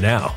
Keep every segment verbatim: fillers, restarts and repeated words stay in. now. Now.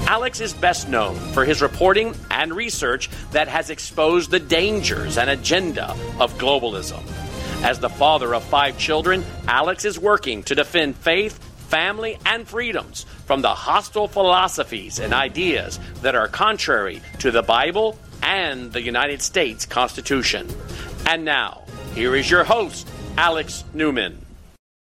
Alex is best known for his reporting and research that has exposed the dangers and agenda of globalism. As the father of five children, Alex is working to defend faith, family, and freedoms from the hostile philosophies and ideas that are contrary to the Bible and the United States Constitution. And now, here is your host, Alex Newman.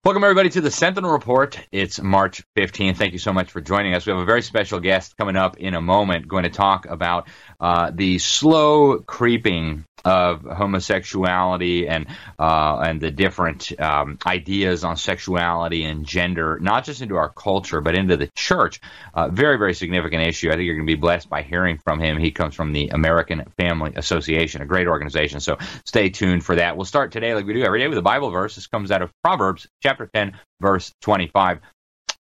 Welcome, everybody, to the Sentinel Report. It's March fifteenth. Thank you so much for joining us. We have a very special guest coming up in a moment, going to talk about uh, the slow creeping of homosexuality and uh, and the different um, ideas on sexuality and gender, not just into our culture, but into the church. Uh, very, very significant issue. I think you're going to be blessed by hearing from him. He comes from the American Family Association, a great organization. So stay tuned for that. We'll start today, like we do every day, with a Bible verse. This comes out of Proverbs chapter ten, verse twenty-five.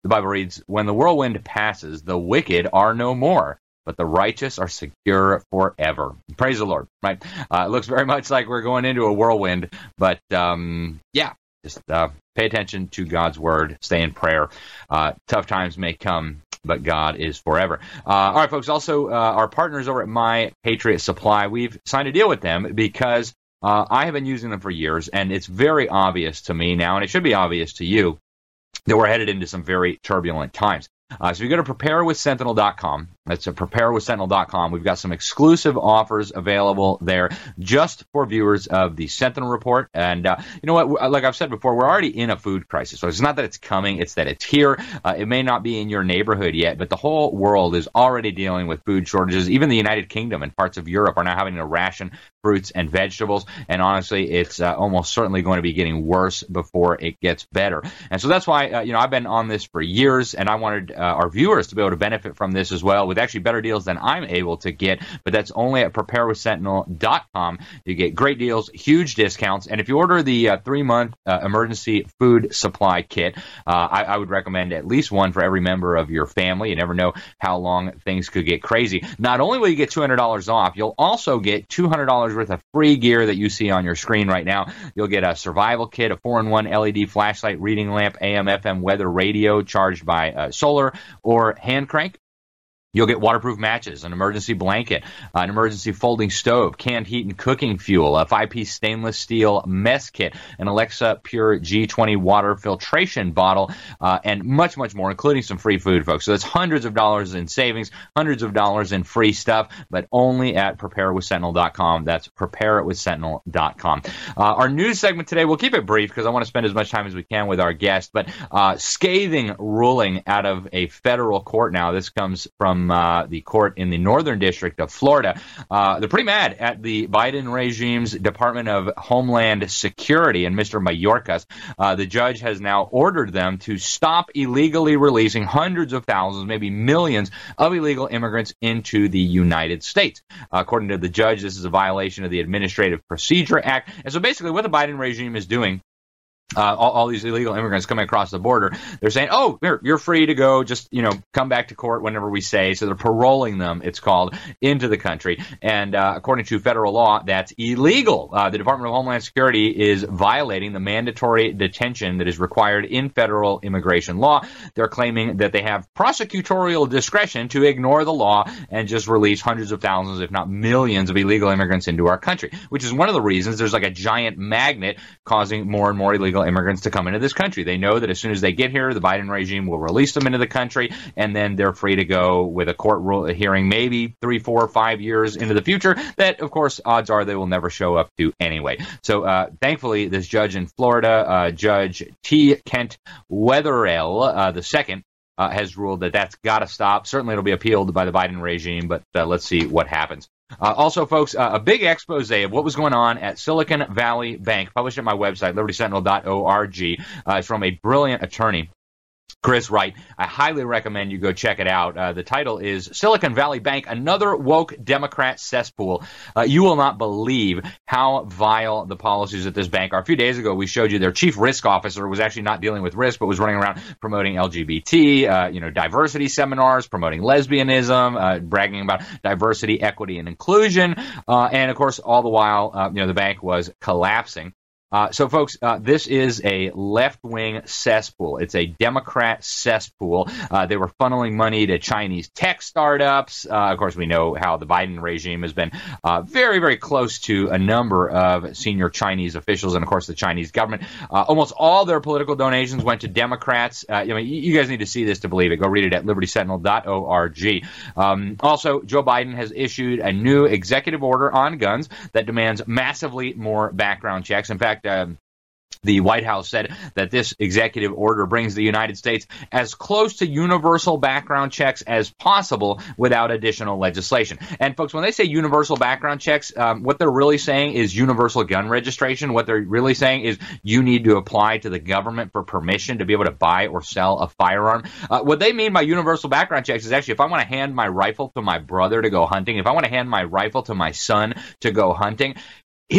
The Bible reads, "When the whirlwind passes, the wicked are no more, but the righteous are secure forever." Praise the Lord, right? Uh, it looks very much like we're going into a whirlwind, but um, yeah, just uh, pay attention to God's word, stay in prayer. Uh, tough times may come, but God is forever. Uh, all right, folks, also uh, our partners over at My Patriot Supply, we've signed a deal with them because uh, I have been using them for years, and it's very obvious to me now, and it should be obvious to you, that we're headed into some very turbulent times. Uh, so you go to prepare with sentinel dot com. That's a prepare with sentinel dot com. We've got some exclusive offers available there just for viewers of the Sentinel Report. And uh, you know what? Like I've said before, we're already in a food crisis. So it's not that it's coming. It's that it's here. Uh, it may not be in your neighborhood yet, but the whole world is already dealing with food shortages. Even the United Kingdom and parts of Europe are now having to ration fruits and vegetables. And honestly, it's uh, almost certainly going to be getting worse before it gets better. And so that's why uh, you know I've been on this for years, and I wanted Uh, our viewers to be able to benefit from this as well, with actually better deals than I'm able to get, but that's only at prepare with sentinel dot com. You get great deals, huge discounts, and if you order the uh, three-month uh, emergency food supply kit, uh, I, I would recommend at least one for every member of your family. You never know how long things could get crazy. Not only will you get two hundred dollars off, you'll also get two hundred dollars worth of free gear that you see on your screen right now. You'll get a survival kit, a four in one L E D flashlight, reading lamp, A M F M weather radio charged by uh, solar, or hand crank. You'll get waterproof matches, an emergency blanket, an emergency folding stove, canned heat and cooking fuel, a five-piece stainless steel mess kit, an Alexa Pure G twenty water filtration bottle, uh, and much, much more, including some free food, folks. So that's hundreds of dollars in savings, hundreds of dollars in free stuff, but only at prepare with sentinel dot com. That's prepare with sentinel dot com. Uh, our news segment today, we'll keep it brief because I want to spend as much time as we can with our guest, but uh, scathing ruling out of a federal court now. This comes from Uh, the court in the Northern District of Florida. Uh, they're pretty mad at the Biden regime's Department of Homeland Security and Mister Mayorkas. Uh, the judge has now ordered them to stop illegally releasing hundreds of thousands, maybe millions, of illegal immigrants into the United States. Uh, according to the judge, this is a violation of the Administrative Procedure Act. And so basically what the Biden regime is doing, Uh, all, all these illegal immigrants coming across the border, they're saying, oh, you're, you're free to go. Just, you know, come back to court whenever we say. So they're paroling them, it's called, into the country. And uh, according to federal law, that's illegal. Uh, the Department of Homeland Security is violating the mandatory detention that is required in federal immigration law. They're claiming that they have prosecutorial discretion to ignore the law and just release hundreds of thousands, if not millions, of illegal immigrants into our country, which is one of the reasons there's like a giant magnet causing more and more illegal illegal immigrants to come into this country. They know that as soon as they get here, the Biden regime will release them into the country, and then they're free to go with a court rule, a hearing maybe three, four, five years into the future that, of course, odds are they will never show up to anyway. So uh, thankfully, this judge in Florida, uh, Judge T. Kent Wetherell uh, the second, Uh, has ruled that that's got to stop. Certainly it'll be appealed by the Biden regime, but uh, let's see what happens. Uh, also, folks, uh, a big expose of what was going on at Silicon Valley Bank, published at my website, liberty sentinel dot org. Uh, it's from a brilliant attorney, Chris Wright. I highly recommend you go check it out. Uh, the title is Silicon Valley Bank, Another Woke Democrat Cesspool. Uh, you will not believe how vile the policies at this bank are. A few days ago, we showed you their chief risk officer was actually not dealing with risk, but was running around promoting L G B T, uh, you know, diversity seminars, promoting lesbianism, uh, bragging about diversity, equity, and inclusion. Uh, and, of course, all the while, uh, you know, the bank was collapsing. Uh, so, folks, uh, this is a left-wing cesspool. It's a Democrat cesspool. Uh, they were funneling money to Chinese tech startups. Uh, of course, we know how the Biden regime has been uh, very, very close to a number of senior Chinese officials and, of course, the Chinese government. Uh, almost all their political donations went to Democrats. Uh, I mean, you guys need to see this to believe it. Go read it at liberty sentinel dot org. Um, also, Joe Biden has issued a new executive order on guns that demands massively more background checks. In fact, Um, the White House said that this executive order brings the United States as close to universal background checks as possible without additional legislation. And, folks, when they say universal background checks, um, what they're really saying is universal gun registration. What they're really saying is you need to apply to the government for permission to be able to buy or sell a firearm. Uh, what they mean by universal background checks is actually if I want to hand my rifle to my brother to go hunting, if I want to hand my rifle to my son to go hunting,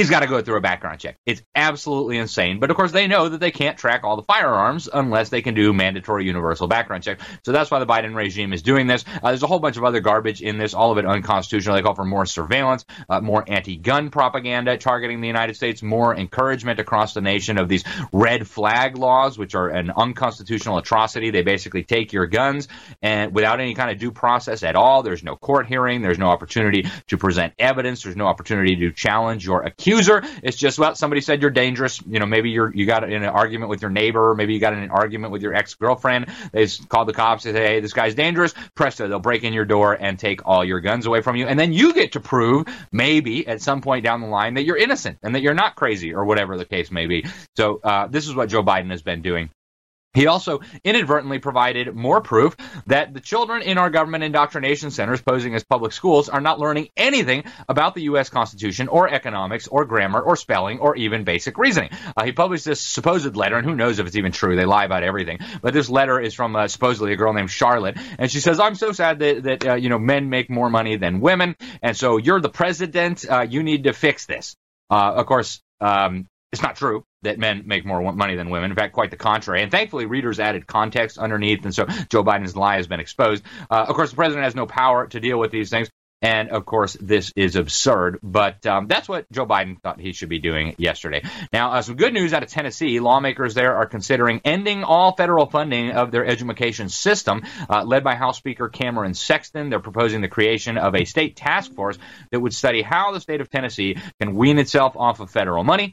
he's got to go through a background check. It's absolutely insane. But, of course, they know that they can't track all the firearms unless they can do mandatory universal background check. So that's why the Biden regime is doing this. Uh, there's a whole bunch of other garbage in this, all of it unconstitutional. They call for more surveillance, uh, more anti-gun propaganda targeting the United States, more encouragement across the nation of these red flag laws, which are an unconstitutional atrocity. They basically take your guns and without any kind of due process at all. There's no court hearing. There's no opportunity to present evidence. There's no opportunity to challenge your account. Accuser. It's just, well, somebody said you're dangerous. You know, maybe you're, you got in an argument with your neighbor. Maybe you got in an argument with your ex-girlfriend. They called the cops and say, hey, this guy's dangerous. Presto, they'll break in your door and take all your guns away from you. And then you get to prove, maybe at some point down the line, that you're innocent and that you're not crazy or whatever the case may be. So uh, this is what Joe Biden has been doing. He also inadvertently provided more proof that the children in our government indoctrination centers posing as public schools are not learning anything about the U S Constitution or economics or grammar or spelling or even basic reasoning. Uh, he published this supposed letter, and who knows if it's even true. They lie about everything. But this letter is from uh, supposedly a girl named Charlotte, and she says, I'm so sad that, that uh, you know, men make more money than women, and so you're the president. Uh, you need to fix this. Uh, of course, um, it's not true that men make more money than women. In fact, quite the contrary. And thankfully, readers added context underneath, and so Joe Biden's lie has been exposed. Uh, of course, the president has no power to deal with these things. And, of course, this is absurd, but um, that's what Joe Biden thought he should be doing yesterday. Now, uh, some good news out of Tennessee. Lawmakers there are considering ending all federal funding of their education system, uh, led by House Speaker Cameron Sexton. They're proposing the creation of a state task force that would study how the state of Tennessee can wean itself off of federal money,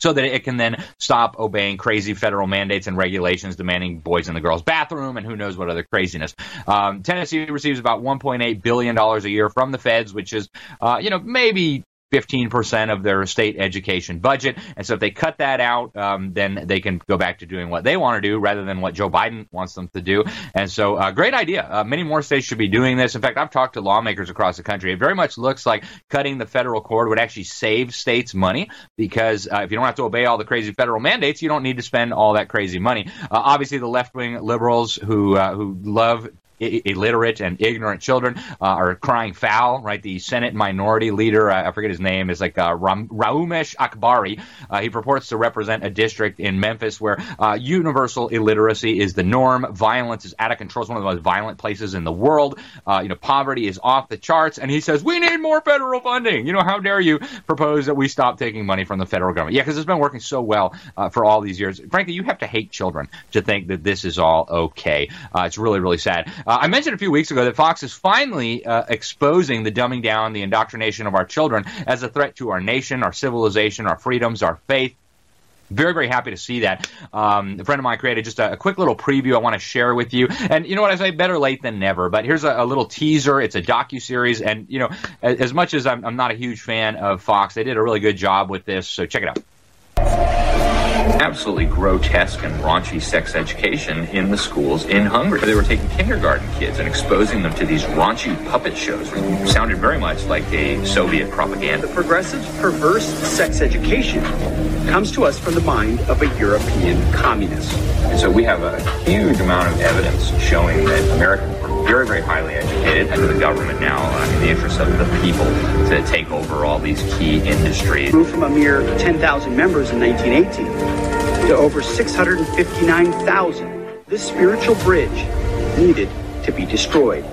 so that it can then stop obeying crazy federal mandates and regulations demanding boys in the girls' bathroom and who knows what other craziness. Um, Tennessee receives about one point eight billion dollars a year from the feds, which is, uh, you know, maybe fifteen percent of their state education budget. And so if they cut that out, um, then they can go back to doing what they want to do rather than what Joe Biden wants them to do. And so uh, great idea. Uh, many more states should be doing this. In fact, I've talked to lawmakers across the country. It very much looks like cutting the federal cord would actually save states money because uh, if you don't have to obey all the crazy federal mandates, you don't need to spend all that crazy money. Uh, obviously, the left-wing liberals who uh, who love illiterate and ignorant children uh, are crying foul, right? The Senate minority leader, I forget his name, is like uh, Ram- Raumesh Akbari. Uh, he purports to represent a district in Memphis where uh, universal illiteracy is the norm. Violence is out of control. It's one of the most violent places in the world. Uh, you know, poverty is off the charts. And he says, we need more federal funding. You know, how dare you propose that we stop taking money from the federal government? Yeah, because it's been working so well uh, for all these years. Frankly, you have to hate children to think that this is all okay. Uh, it's really, really sad. Uh, I mentioned a few weeks ago that Fox is finally uh, exposing the dumbing down, the indoctrination of our children as a threat to our nation, our civilization, our freedoms, our faith. Very, very happy to see that. Um, a friend of mine created just a, a quick little preview I want to share with you. And you know what I say, better late than never. But here's a, a little teaser. It's a docuseries. And, you know, as, as much as I'm, I'm not a huge fan of Fox, they did a really good job with this. So check it out. Absolutely grotesque and raunchy sex education in the schools in Hungary. They were taking kindergarten kids and exposing them to these raunchy puppet shows. It sounded very much like a Soviet propaganda. The progressive, perverse sex education comes to us from the mind of a European communist. And so we have a huge amount of evidence showing that Americans were very, very highly educated, and the government now, uh, in the interest of the people, to take over all these key industries. Grew from a mere ten thousand members in nineteen eighteen. To over six hundred fifty-nine thousand, this spiritual bridge needed to be destroyed.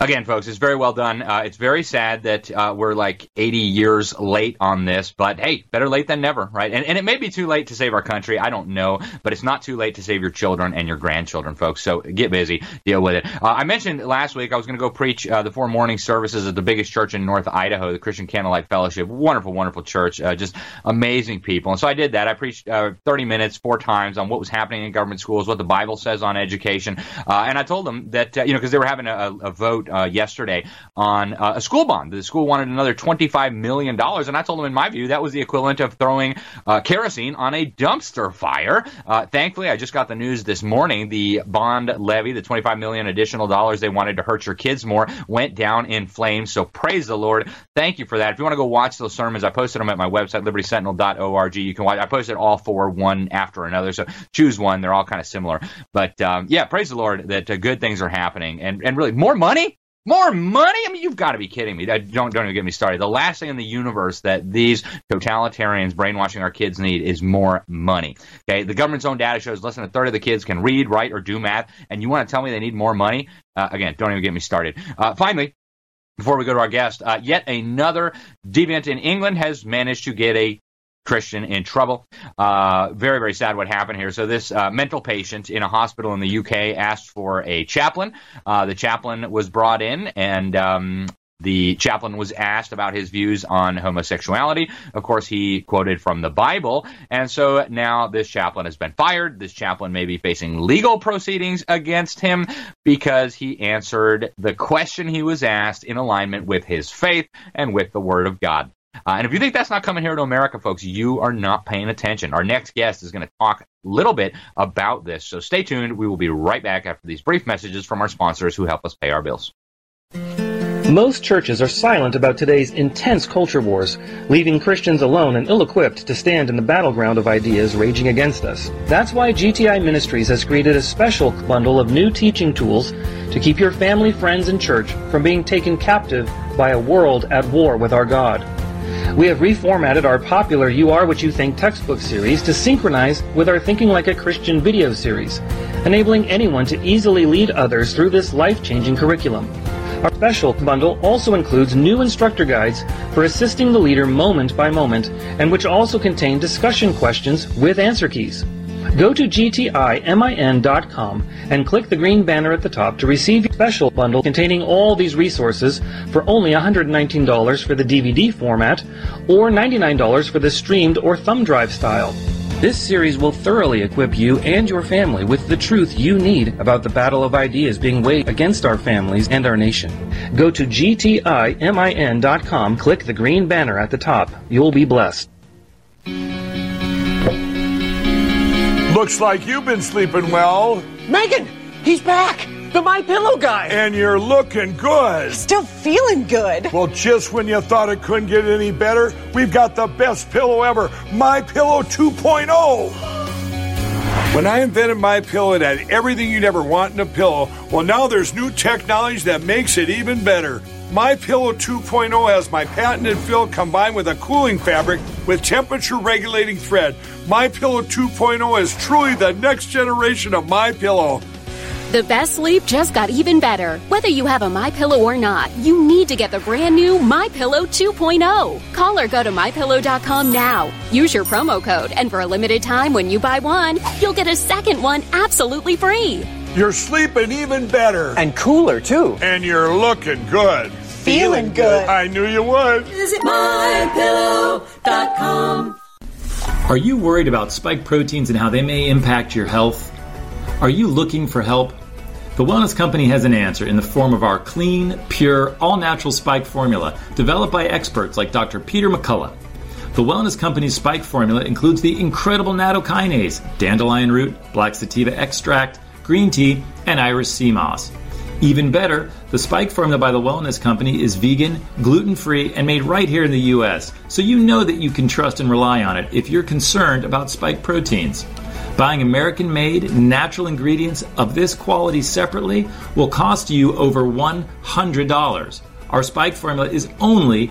Again, folks, it's very well done. Uh, it's very sad that uh, we're like eighty years late on this, but hey, better late than never, right? And, and it may be too late to save our country. I don't know, but it's not too late to save your children and your grandchildren, folks. So get busy, deal with it. Uh, I mentioned last week I was going to go preach uh, the four morning services at the biggest church in North Idaho, the Christian Candlelight Fellowship. Wonderful, wonderful church, uh, just amazing people. And so I did that. I preached uh, thirty minutes, four times on what was happening in government schools, what the Bible says on education. Uh, and I told them that, uh, you know, because they were having a, a vote Uh, yesterday on uh, a school bond. The school wanted another twenty-five million dollars, and I told them, in my view, that was the equivalent of throwing uh, kerosene on a dumpster fire. Uh, thankfully, I just got the news this morning, the bond levy, the twenty-five million dollars additional dollars they wanted to hurt your kids more, went down in flames, so praise the Lord. Thank you for that. If you want to go watch those sermons, I posted them at my website, liberty sentinel dot org. You can watch. I posted all four, one after another, so choose one. They're all kind of similar. But, um, yeah, praise the Lord that uh, good things are happening, and, and really, more money? More money? I mean, you've got to be kidding me. Don't, don't even get me started. The last thing in the universe that these totalitarians brainwashing our kids need is more money. Okay, the government's own data shows less than a third of the kids can read, write, or do math, and you want to tell me they need more money? Uh, again, don't even get me started. Uh, finally, before we go to our guest, uh, yet another deviant in England has managed to get a Christian in trouble. Uh, very, very sad what happened here. So this uh, mental patient in a hospital in the U K asked for a chaplain. Uh, the chaplain was brought in, and um, the chaplain was asked about his views on homosexuality. Of course, he quoted from the Bible, and so now this chaplain has been fired. This chaplain may be facing legal proceedings against him because he answered the question he was asked in alignment with his faith and with the Word of God. Uh, and if you think that's not coming here to America, folks, you are not paying attention. Our next guest is going to talk a little bit about this. So stay tuned. We will be right back after these brief messages from our sponsors who help us pay our bills. Most churches are silent about today's intense culture wars, leaving Christians alone and ill-equipped to stand in the battleground of ideas raging against us. That's why G T I Ministries has created a special bundle of new teaching tools to keep your family, friends, and church from being taken captive by a world at war with our God. We have reformatted our popular You Are What You Think textbook series to synchronize with our Thinking Like a Christian video series, enabling anyone to easily lead others through this life-changing curriculum. Our special bundle also includes new instructor guides for assisting the leader moment by moment, and which also contain discussion questions with answer keys. Go to G T I min dot com and click the green banner at the top to receive your special bundle containing all these resources for only one hundred nineteen dollars for the D V D format or ninety-nine dollars for the streamed or thumb drive style. This series will thoroughly equip you and your family with the truth you need about the battle of ideas being waged against our families and our nation. Go to G T I min dot com, click the green banner at the top. You'll be blessed. Looks like you've been sleeping well. Megan, he's back. The MyPillow guy. And you're looking good. Still feeling good. Well, just when you thought it couldn't get any better, we've got the best pillow ever, MyPillow two point oh. When I invented MyPillow, it had everything you'd ever want in a pillow. Well, now there's new technology that makes it even better. MyPillow two point oh has my patented fill combined with a cooling fabric with temperature-regulating thread. MyPillow two point oh is truly the next generation of MyPillow. The best sleep just got even better. Whether you have a MyPillow or not, you need to get the brand new MyPillow two point oh. Call or go to my pillow dot com now. Use your promo code, and for a limited time when you buy one, you'll get a second one absolutely free. You're sleeping even better. And cooler, too. And you're looking good. feeling good. I knew you would. Visit my pillow dot com. Are you worried about spike proteins and how they may impact your health? Are you looking for help? The Wellness Company has an answer in the form of our clean, pure, all-natural spike formula developed by experts like Doctor Peter McCullough. The Wellness Company's spike formula includes the incredible natokinase, dandelion root, black sativa extract, green tea, and Irish sea moss. Even better, the spike formula by the Wellness Company is vegan, gluten-free, and made right here in the U S, so you know that you can trust and rely on it if you're concerned about spike proteins. Buying American-made, natural ingredients of this quality separately will cost you over one hundred dollars. Our spike formula is only...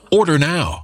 Order now. Now.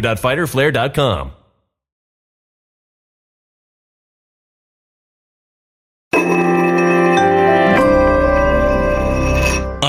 dot fighter flare dot com.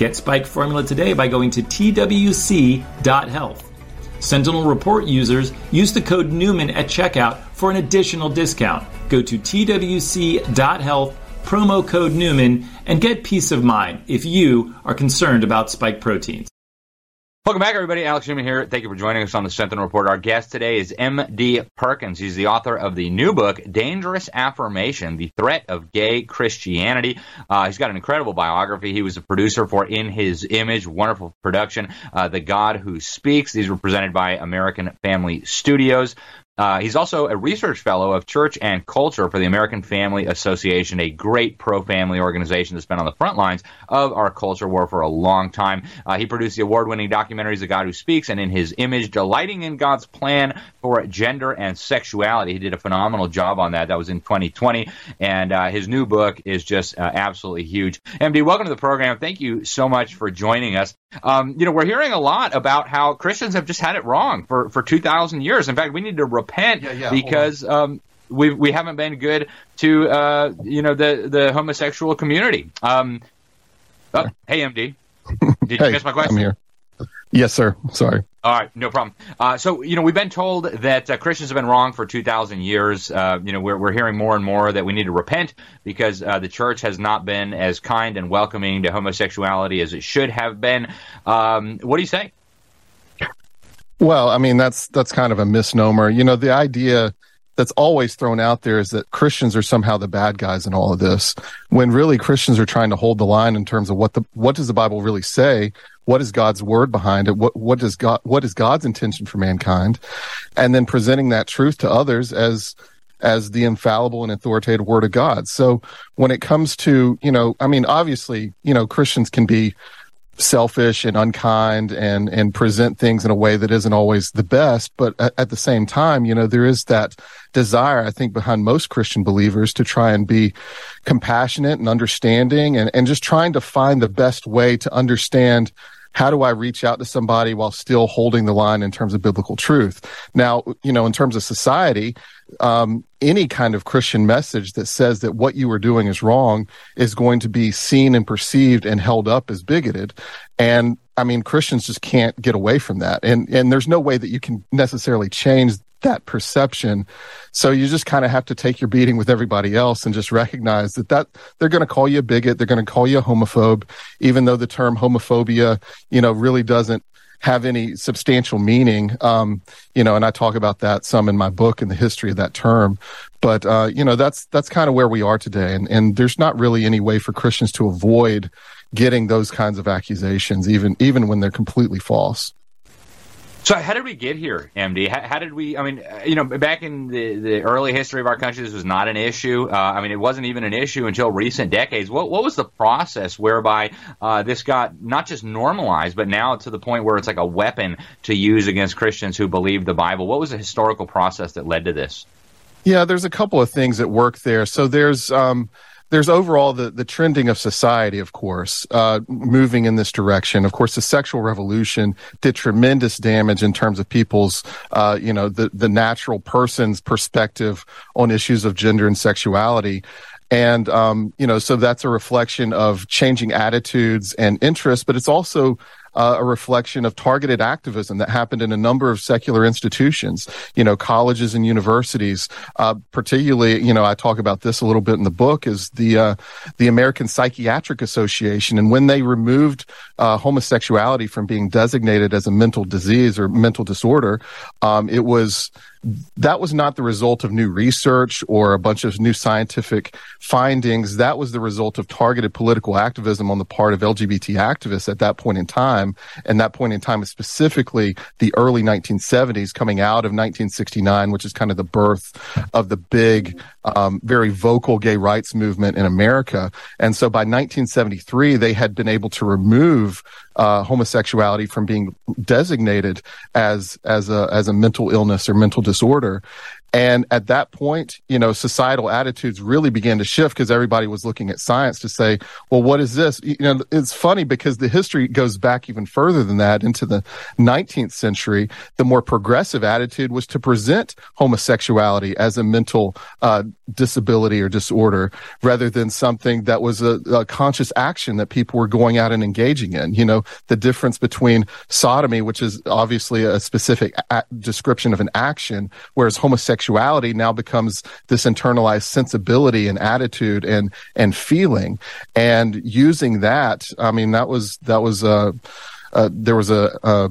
Get Spike Formula today by going to t w c dot health. Sentinel Report users use the code Newman at checkout for an additional discount. Go to t w c dot health, promo code Newman, and get peace of mind if you are concerned about spike proteins. Welcome back, everybody. Alex Newman here. Thank you for joining us on the Sentinel Report. Our guest today is M D. Perkins. He's the author of the new book, Dangerous Affirmation: The Threat of Gay Christianity. Uh, he's got an incredible biography. He was a producer for In His Image, wonderful production, uh, The God Who Speaks. These were presented by American Family Studios. Uh, he's also a research fellow of church and culture for the American Family Association, a great pro-family organization that's been on the front lines of our culture war for a long time. Uh, he produced the award-winning documentaries The God Who Speaks and In His Image: Delighting in God's Plan for Gender and Sexuality. He did a phenomenal job on that. That was in twenty twenty, and uh, his new book is just uh, absolutely huge. M D, welcome to the program. Thank you so much for joining us. Um, you know, we're hearing a lot about how Christians have just had it wrong for, for two thousand years. In fact, we need to report Repent yeah, yeah, because um, we we haven't been good to uh, you know the, the homosexual community. Um, oh, hey, M D, did hey, you miss my question? I'm here. Yes, sir. Sorry. All right, no problem. Uh, so, you know, we've been told that uh, Christians have been wrong for two thousand years. Uh, you know, we're, we're hearing more and more that we need to repent because uh, the church has not been as kind and welcoming to homosexuality as it should have been. Um, what do you say? Well, I mean, that's that's kind of a misnomer. You know, the idea that's always thrown out there is that Christians are somehow the bad guys in all of this, when really Christians are trying to hold the line in terms of what the what does the Bible really say? What is God's word behind it? What what does God what is God's intention for mankind? And then presenting that truth to others as as the infallible and authoritative word of God. So when it comes to, you know, I mean, obviously, you know, Christians can be selfish and unkind and and present things in a way that isn't always the best, but at the same time, you know, there is that desire, I think, behind most Christian believers to try and be compassionate and understanding and and just trying to find the best way to understand how do I reach out to somebody while still holding the line in terms of biblical truth. Now, you know, in terms of society, um, any kind of Christian message that says that what you are doing is wrong is going to be seen and perceived and held up as bigoted. And, I mean, Christians just can't get away from that. And and there's no way that you can necessarily change that perception. So you just kind of have to take your beating with everybody else and just recognize that, that they're going to call you a bigot, they're going to call you a homophobe, even though the term homophobia, you know, really doesn't have any substantial meaning. Um, you know, and I talk about that some in my book and the history of that term. But, uh, you know, that's that's kind of where we are today. And, and there's not really any way for Christians to avoid getting those kinds of accusations, even even when they're completely false. So how did we get here, M D? How, how did we, I mean, you know, back in the, the early history of our country, this was not an issue. Uh, I mean, it wasn't even an issue until recent decades. What, what was the process whereby uh, this got not just normalized, but now to the point where it's like a weapon to use against Christians who believe the Bible? What was the historical process that led to this? Yeah, there's a couple of things at work there. So there's... Um, There's overall the, the trending of society, of course, uh, moving in this direction. Of course, the sexual revolution did tremendous damage in terms of people's, uh, you know, the, the natural person's perspective on issues of gender and sexuality. And, um, you know, so that's a reflection of changing attitudes and interests, but it's also Uh, a reflection of targeted activism that happened in a number of secular institutions, you know, colleges and universities. Uh, particularly, you know, I talk about this a little bit in the book, is the uh, the American Psychiatric Association. And when they removed uh, homosexuality from being designated as a mental disease or mental disorder, um, it was... that was not the result of new research or a bunch of new scientific findings. That was the result of targeted political activism on the part of L G B T activists at that point in time. And that point in time is specifically the early nineteen seventies, coming out of nineteen sixty-nine, which is kind of the birth of the big, um, very vocal gay rights movement in America. And so by nineteen seventy-three, they had been able to remove Uh, homosexuality from being designated as as a as a mental illness or mental disorder. And at that point, you know, societal attitudes really began to shift because everybody was looking at science to say, well, what is this? You know, it's funny because the history goes back even further than that into the nineteenth century. The more progressive attitude was to present homosexuality as a mental uh, disability or disorder rather than something that was a, a conscious action that people were going out and engaging in. You know, the difference between sodomy, which is obviously a specific a- description of an action, whereas homosexuality Sexuality now becomes this internalized sensibility and attitude and and feeling, and using that. I mean, that was that was a uh, uh, there was a, a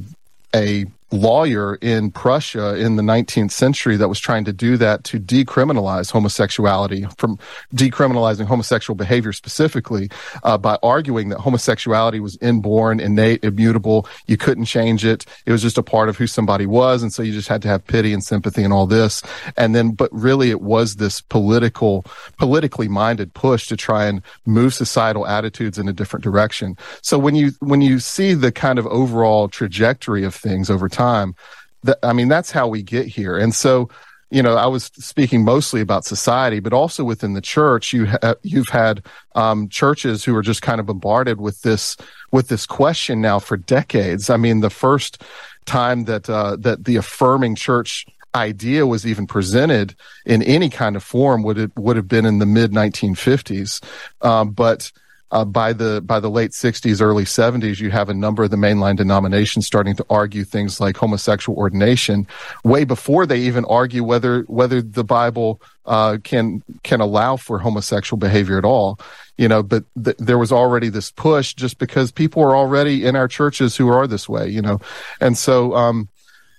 a lawyer in Prussia in the nineteenth century that was trying to do that, to decriminalize homosexuality, from decriminalizing homosexual behavior specifically, uh, by arguing that homosexuality was inborn, innate, immutable. You couldn't change it. It was just a part of who somebody was. And so you just had to have pity and sympathy and all this. And then, but really it was this political, politically minded push to try and move societal attitudes in a different direction. So when you, when you see the kind of overall trajectory of things over time, that, I mean, that's how we get here. And so, you know, I was speaking mostly about society, but also within the church, you ha- you've had um, churches who are just kind of bombarded with this with this question now for decades. I mean, the first time that uh, that the affirming church idea was even presented in any kind of form would it would have been in the mid nineteen fifties, um, but. Uh, by the by the late sixties, early seventies, you have a number of the mainline denominations starting to argue things like homosexual ordination way before they even argue whether whether the Bible uh, can can allow for homosexual behavior at all. You know, but th- there was already this push just because people are already in our churches who are this way. You know, and so um,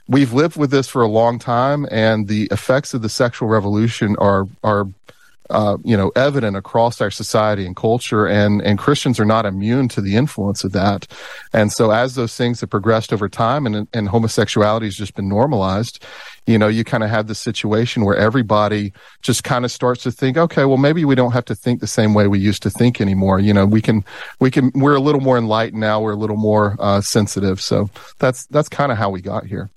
we've lived with this for a long time, and the effects of the sexual revolution are are. Uh, you know, evident across our society and culture, and, and Christians are not immune to the influence of that. And so as those things have progressed over time and, and homosexuality has just been normalized, you know, you kind of have this situation where everybody just kind of starts to think, okay, well, maybe we don't have to think the same way we used to think anymore. You know, we can, we can, we're a little more enlightened now. We're a little more uh, sensitive. So that's, that's kind of how we got here.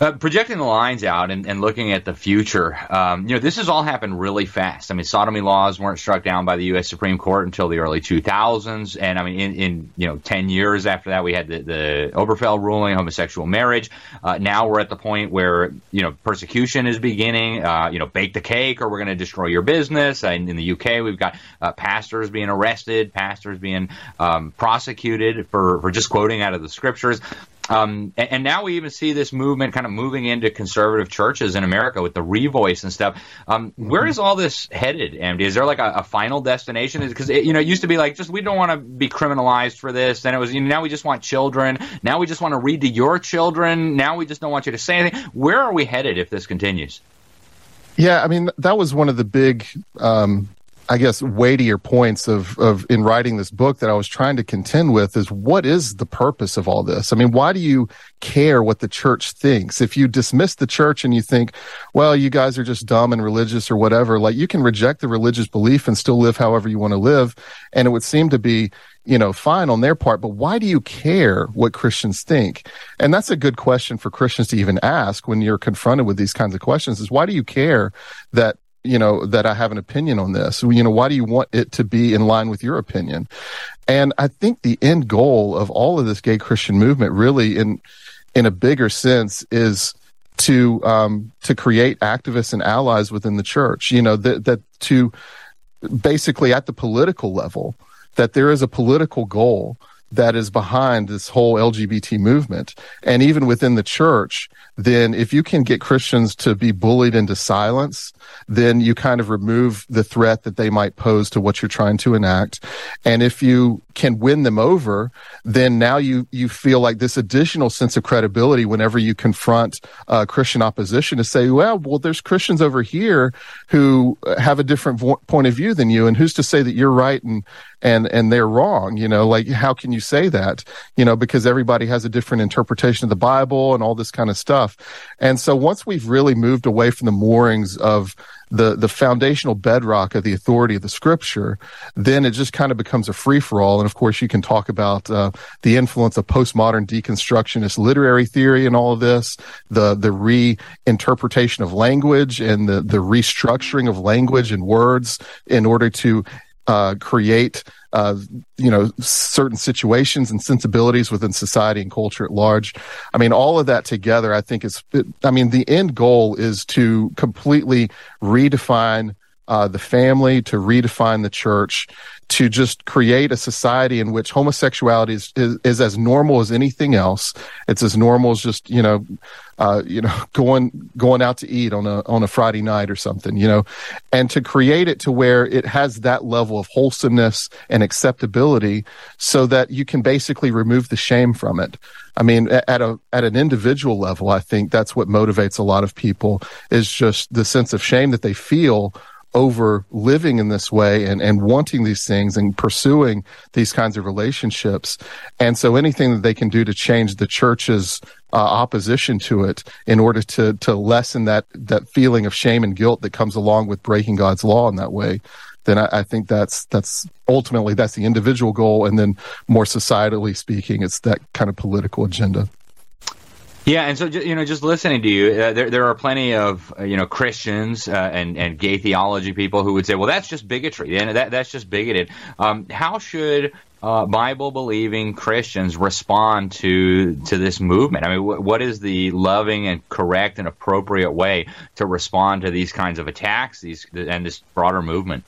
Uh, projecting the lines out and, and looking at the future, um, you know, this has all happened really fast. I mean, sodomy laws weren't struck down by the U S Supreme Court until the early two thousands. And I mean, in, in you know, ten years after that, we had the, the Obergefell ruling, homosexual marriage. Uh, now we're at the point where, you know, persecution is beginning, uh, you know, bake the cake or we're going to destroy your business. And in the U K, we've got uh, pastors being arrested, pastors being um, prosecuted for, for just quoting out of the scriptures. Um, and, and now we even see this movement kind of moving into conservative churches in America with the Revoice and stuff. Um, where is all this headed, M D? Is there like a, a final destination? Because, you know, it used to be like, just we don't want to be criminalized for this. Then it was, you know, now we just want children. Now we just want to read to your children. Now we just don't want you to say anything. Where are we headed if this continues? Yeah, I mean, that was one of the big... Um I guess, weightier points of, of in writing this book that I was trying to contend with is, what is the purpose of all this? I mean, why do you care what the church thinks? If you dismiss the church and you think, well, you guys are just dumb and religious or whatever, like, you can reject the religious belief and still live however you want to live. And it would seem to be, you know, fine on their part, but why do you care what Christians think? And that's a good question for Christians to even ask when you're confronted with these kinds of questions, is why do you care that you know, that I have an opinion on this? You know, why do you want it to be in line with your opinion? And I think the end goal of all of this gay Christian movement, really, in in a bigger sense, is to um, to create activists and allies within the church. You know, that that to basically at the political level, that there is a political goal that is behind this whole L G B T movement. And even within the church, then if you can get Christians to be bullied into silence, then you kind of remove the threat that they might pose to what you're trying to enact. And if you can win them over, then now you, you feel like this additional sense of credibility whenever you confront uh, Christian opposition to say, well, well, there's Christians over here who have a different vo- point of view than you, and who's to say that you're right and and and they're wrong? You know, like, how can you say that? You know, because everybody has a different interpretation of the Bible and all this kind of stuff. And so once we've really moved away from the moorings of the the foundational bedrock of the authority of the Scripture, then it just kind of becomes a free-for-all. And of course, you can talk about uh, the influence of postmodern deconstructionist literary theory and all of this, the the reinterpretation of language and the the restructuring of language and words in order to uh, create Uh, you know, certain situations and sensibilities within society and culture at large. I mean, all of that together, I think it's, it, I mean, the end goal is to completely redefine Uh, the family, to redefine the church, to just create a society in which homosexuality is, is, is as normal as anything else. It's as normal as just, you know, uh, you know, going going out to eat on a on a Friday night or something, you know, and to create it to where it has that level of wholesomeness and acceptability, so that you can basically remove the shame from it. I mean, at a at an individual level, I think that's what motivates a lot of people, is just the sense of shame that they feel over living in this way and, and wanting these things and pursuing these kinds of relationships. And so anything that they can do to change the church's uh, opposition to it in order to to lessen that that feeling of shame and guilt that comes along with breaking God's law in that way, then I, I think that's that's ultimately that's the individual goal. And then more societally speaking, it's that kind of political agenda. Yeah, and so, you know, just listening to you, uh, there there are plenty of, uh, you know, Christians uh, and, and gay theology people who would say, well, that's just bigotry, and that, that's just bigoted. Um, how should uh, Bible-believing Christians respond to to this movement? I mean, wh- what is the loving and correct and appropriate way to respond to these kinds of attacks these and this broader movement?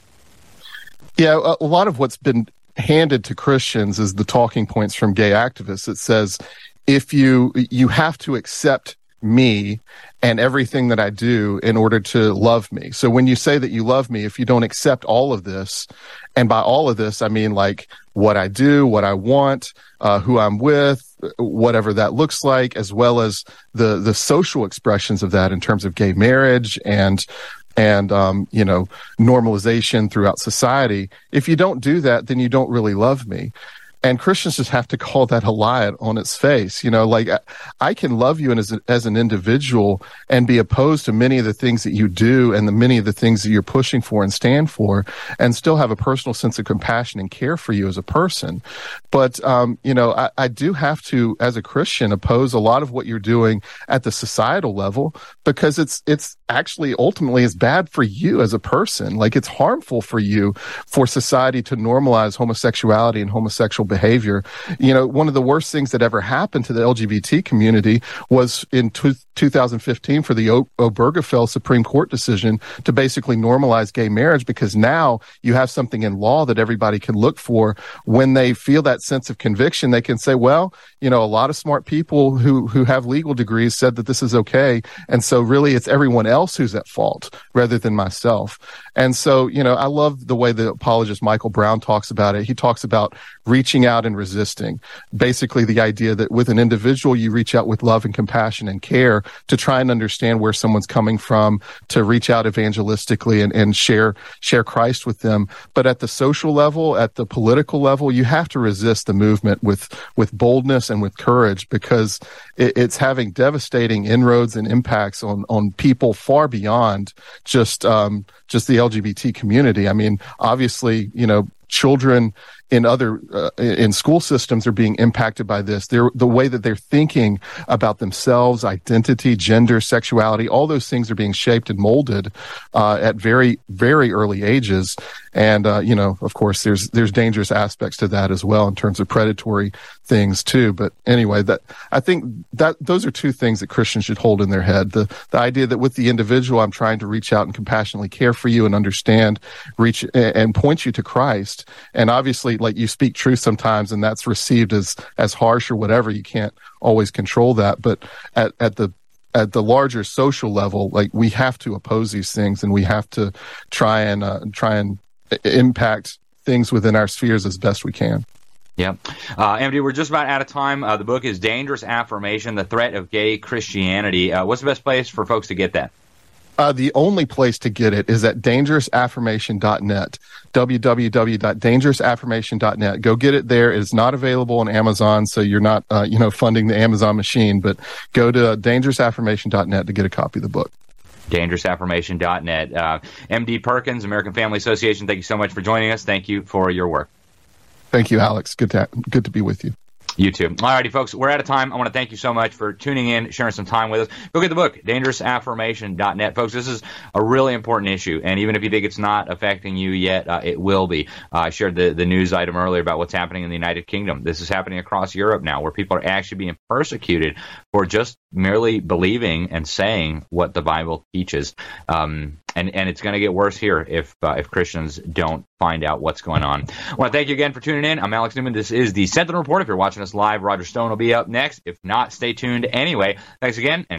Yeah, a lot of what's been handed to Christians is the talking points from gay activists. It says, if you you have to accept me and everything that I do in order to love me. So when you say that you love me, if you don't accept all of this, and by all of this, I mean like what I do, what I want, uh, who I'm with, whatever that looks like, as well as the the social expressions of that in terms of gay marriage and and um, you know, normalization throughout society. If you don't do that, then you don't really love me. And Christians just have to call that a lie on its face. You know, like, I, I can love you as, a, as an individual and be opposed to many of the things that you do and the many of the things that you're pushing for and stand for, and still have a personal sense of compassion and care for you as a person. But, um, you know, I, I do have to, as a Christian, oppose a lot of what you're doing at the societal level, because it's it's actually ultimately is bad for you as a person. Like, it's harmful for you for society to normalize homosexuality and homosexual behavior. You know, one of the worst things that ever happened to the L G B T community was in t- two thousand fifteen for the o- Obergefell Supreme Court decision to basically normalize gay marriage, because now you have something in law that everybody can look for. When they feel that sense of conviction, they can say, well, you know, a lot of smart people who, who have legal degrees said that this is okay, and so really it's everyone else who's at fault rather than myself. And so, you know, I love the way the apologist Michael Brown talks about it. He talks about reaching out and resisting. Basically, the idea that with an individual, you reach out with love and compassion and care to try and understand where someone's coming from, to reach out evangelistically and, and share share Christ with them. But at the social level, at the political level, you have to resist the movement with, with boldness and with courage, because it, it's having devastating inroads and impacts on, on people far beyond just um, just the L G B T community. I mean, obviously, you know, children in other uh, in school systems are being impacted by this. They're, the way that they're thinking about themselves, identity, gender, sexuality, all those things are being shaped and molded uh, at very, very early ages. And uh, you know, of course, there's there's dangerous aspects to that as well in terms of predatory things too. But anyway, that I think that those are two things that Christians should hold in their head: the the idea that with the individual, I'm trying to reach out and compassionately care for you and understand, reach and point you to Christ. And obviously, like, you speak truth sometimes, and that's received as as harsh or whatever. You can't always control that, but at, at the at the larger social level, like, we have to oppose these things, and we have to try and uh, try and impact things within our spheres as best we can. Yeah. Uh, M D, we're just about out of time. Uh, the book is Dangerous Affirmation: The Threat of Gay Christianity. Uh, what's the best place for folks to get that? Uh, the only place to get it is at dangerous affirmation dot net, w w w dot dangerous affirmation dot net. Go get it there. It is not available on Amazon, so you're not, uh, you know, funding the Amazon machine, but go to dangerous affirmation dot net to get a copy of the book. dangerous affirmation dot net. Uh, M D. Perkins, American Family Association, thank you so much for joining us. Thank you for your work. Thank you, Alex. Good to, good to be with you. You too. All righty, folks, we're out of time. I want to thank you so much for tuning in, sharing some time with us. Go get the book, dangerous affirmation dot net. Folks, this is a really important issue, and even if you think it's not affecting you yet, uh, it will be. Uh, I shared the, the news item earlier about what's happening in the United Kingdom. This is happening across Europe now, where people are actually being persecuted for just merely believing and saying what the Bible teaches. Um, And and it's going to get worse here if uh, if Christians don't find out what's going on. I want to thank you again for tuning in. I'm Alex Newman. This is The Sentinel Report. If you're watching us live, Roger Stone will be up next. If not, stay tuned anyway. Thanks again. And